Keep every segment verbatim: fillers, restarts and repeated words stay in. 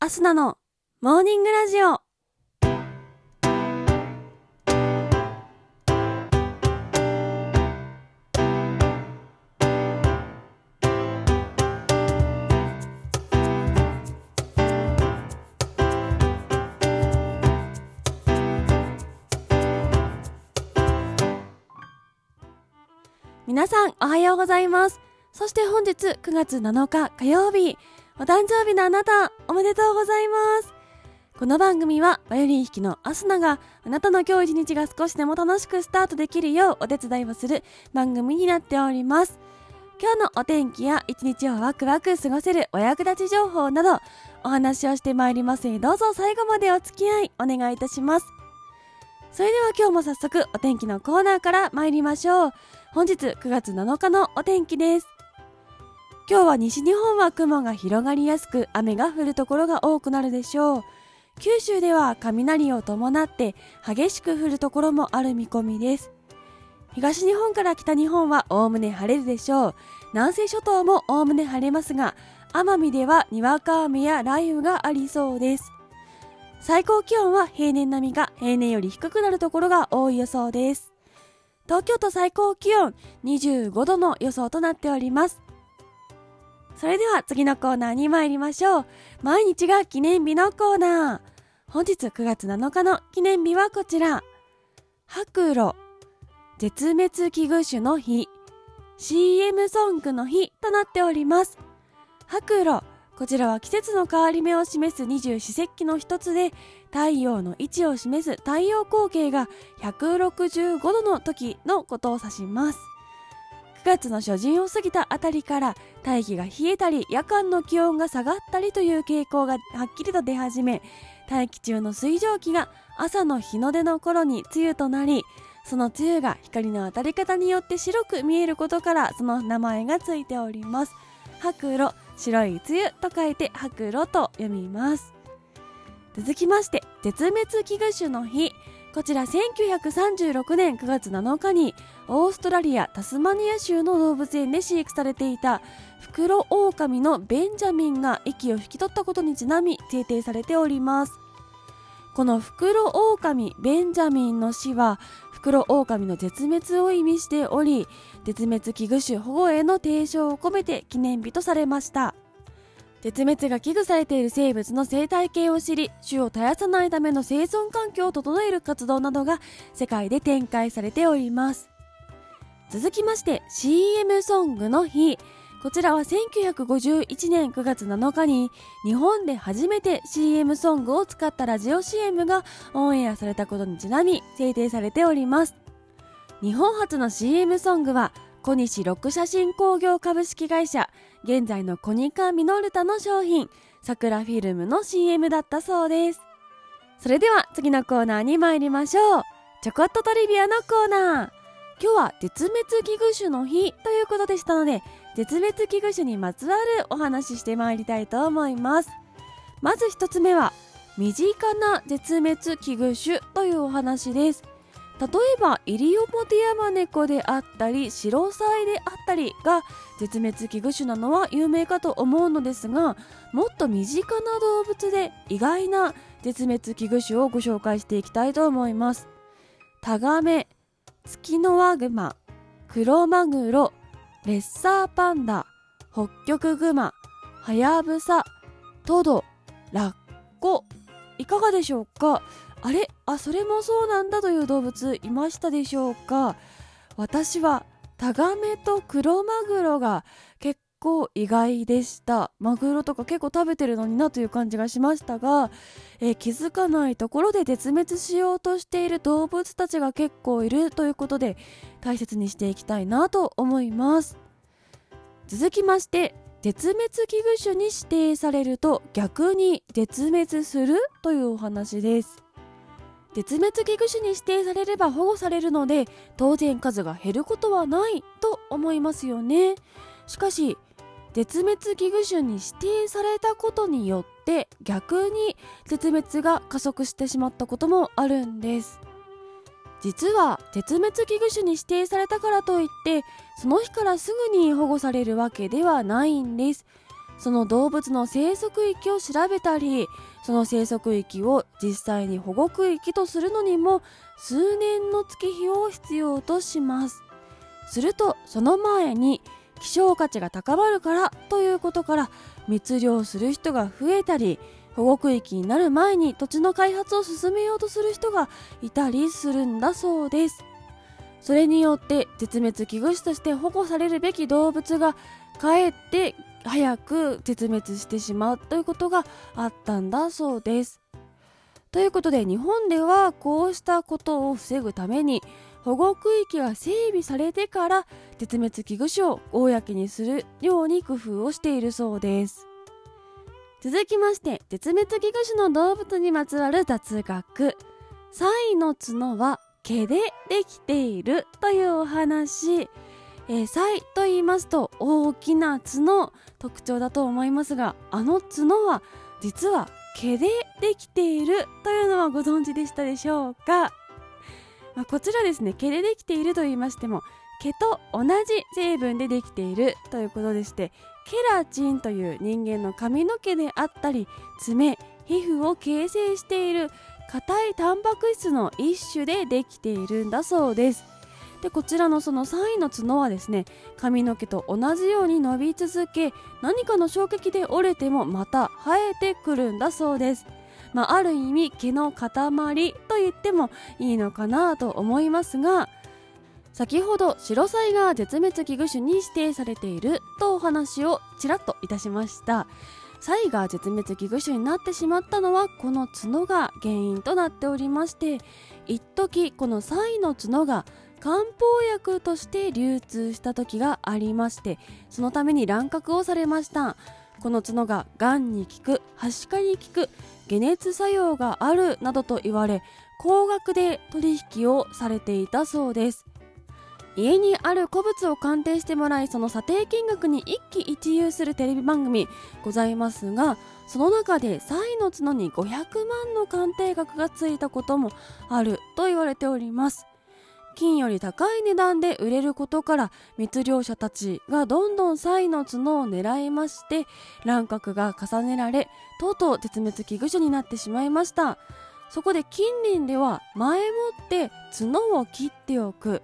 アスナのモーニングラジオ。皆さんおはようございます。そして本日くがつなのか火曜日、お誕生日のあなた、おめでとうございます。この番組はバイオリン弾きのアスナがあなたの今日一日が少しでも楽しくスタートできるようお手伝いをする番組になっております。今日のお天気や一日をワクワク過ごせるお役立ち情報などお話をしてまいりますので、どうぞ最後までお付き合いお願いいたします。それでは今日も早速お天気のコーナーから参りましょう。本日くがつなのかのお天気です。今日は西日本は雲が広がりやすく、雨が降るところが多くなるでしょう。九州では雷を伴って激しく降るところもある見込みです。東日本から北日本はおおむね晴れるでしょう。南西諸島もおおむね晴れますが、奄美ではにわか雨や雷雨がありそうです。最高気温は平年並みが平年より低くなるところが多い予想です。東京都最高気温にじゅうごどの予想となっております。それでは次のコーナーに参りましょう。毎日が記念日のコーナー。本日くがつなのかの記念日はこちら。白露、絶滅危惧種の日、シーエム ソングの日となっております。白露、こちらは季節の変わり目を示す二十四節気の一つで、太陽の位置を示す太陽光景がひゃくろくじゅうごどの時のことを指します。くがつの初旬を過ぎたあたりから大気が冷えたり夜間の気温が下がったりという傾向がはっきりと出始め、大気中の水蒸気が朝の日の出の頃に梅雨となり、その梅雨が光の当たり方によって白く見えることからその名前がついております。白露、白い梅雨と書いて白露と読みます。続きまして絶滅危惧種の日、こちらせんきゅうひゃくさんじゅうろくねんくがつなのかにオーストラリアタスマニア州の動物園で飼育されていたフクロオオカミのベンジャミンが息を引き取ったことにちなみ制定されております。このフクロオオカミベンジャミンの死はフクロオオカミの絶滅を意味しており、絶滅危惧種保護への提唱を込めて記念日とされました。絶滅が危惧されている生物の生態系を知り、種を絶やさないための生存環境を整える活動などが世界で展開されております。続きまして シーエム ソングの日。こちらはせんきゅうひゃくごじゅういちねんくがつなのかに日本で初めて シーエム ソングを使ったラジオ シーエム がオンエアされたことにちなみ制定されております。日本初の シーエム ソングは小西六写真工業株式会社、現在のコニカミノルタの商品さくらフィルムの シーエム だったそうです。それでは次のコーナーに参りましょう。ちょこっとトリビアのコーナー。今日は絶滅危惧種の日ということでしたので、絶滅危惧種にまつわるお話ししてまいりたいと思います。まず一つ目は身近な絶滅危惧種というお話です。例えばイリオモテヤマネコであったりシロサイであったりが絶滅危惧種なのは有名かと思うのですが、もっと身近な動物で意外な絶滅危惧種をご紹介していきたいと思います。タガメ、ツキノワグマ、クロマグロ、レッサーパンダ、ホッキョクグマ、ハヤブサ、トド、ラッコ、いかがでしょうか。あれ、あ、それもそうなんだという動物いましたでしょうか。私はタガメとクロマグロが結構意外でした。マグロとか結構食べてるのになという感じがしましたが、えー、気づかないところで絶滅しようとしている動物たちが結構いるということで大切にしていきたいなと思います。続きまして絶滅危惧種に指定されると逆に絶滅するというお話です。絶滅危惧種に指定されれば保護されるので当然数が減ることはないと思いますよね。しかし絶滅危惧種に指定されたことによって逆に絶滅が加速してしまったこともあるんです。実は絶滅危惧種に指定されたからといってその日からすぐに保護されるわけではないんです。その動物の生息域を調べたり、その生息域を実際に保護区域とするのにも数年の月日を必要とします。するとその前に希少価値が高まるからということから密猟する人が増えたり、保護区域になる前に土地の開発を進めようとする人がいたりするんだそうです。それによって絶滅危惧種として保護されるべき動物がかえって早く絶滅してしまうということがあったんだそうです。ということで日本ではこうしたことを防ぐために保護区域が整備されてから絶滅危惧種を公にするように工夫をしているそうです。続きまして絶滅危惧種の動物にまつわる雑学、サイの角は毛でできているというお話。えー、サイと言いますと大きな角、特徴だと思いますが、あの角は実は毛でできているというのはご存知でしたでしょうか。まあ、こちらですね、毛でできていると言いましても毛と同じ成分でできているということでして、ケラチンという人間の髪の毛であったり爪、皮膚を形成している硬いタンパク質の一種でできているんだそうです。でこちらのそのサイの角はですね、髪の毛と同じように伸び続け、何かの衝撃で折れてもまた生えてくるんだそうです。まあ、ある意味毛の塊と言ってもいいのかなと思いますが、先ほどシロサイが絶滅危惧種に指定されているとお話をちらっといたしました。サイが絶滅危惧種になってしまったのはこの角が原因となっておりまして、一時このサイの角が漢方薬として流通した時がありまして、そのために乱獲をされました。この角ががんに効く、はしかに効く、解熱作用があるなどと言われ、高額で取引をされていたそうです。家にある古物を鑑定してもらい、その査定金額に一喜一憂するテレビ番組ございますが、その中でサイの角にごひゃくまんの鑑定額がついたこともあると言われております。金より高い値段で売れることから密猟者たちがどんどんサイの角を狙いまして、乱獲が重ねられ、とうとう絶滅危惧種になってしまいました。そこで近隣では前もって角を切っておく、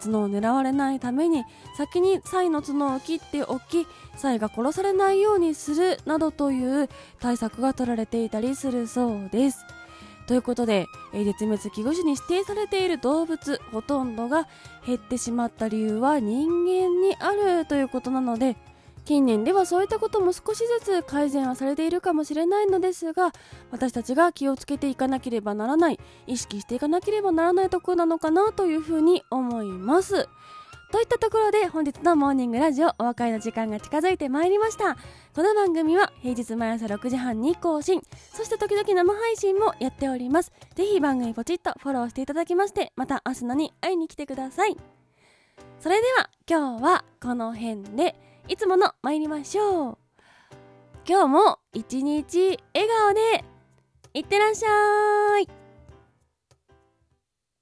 角を狙われないために先にサイの角を切っておき、サイが殺されないようにするなどという対策が取られていたりするそうです。ということで、絶滅危惧種に指定されている動物ほとんどが減ってしまった理由は人間にあるということなので、近年ではそういったことも少しずつ改善はされているかもしれないのですが、私たちが気をつけていかなければならない、意識していかなければならないところなのかなというふうに思います。といったところで本日のモーニングラジオ、お別れの時間が近づいてまいりました。この番組は平日毎朝ろくじはんに更新、そして時々生配信もやっております。ぜひ番組ポチッとフォローしていただきまして、また明日のに会いに来てください。それでは今日はこの辺で、いつもの参りましょう。今日も一日笑顔でいってらっしゃい。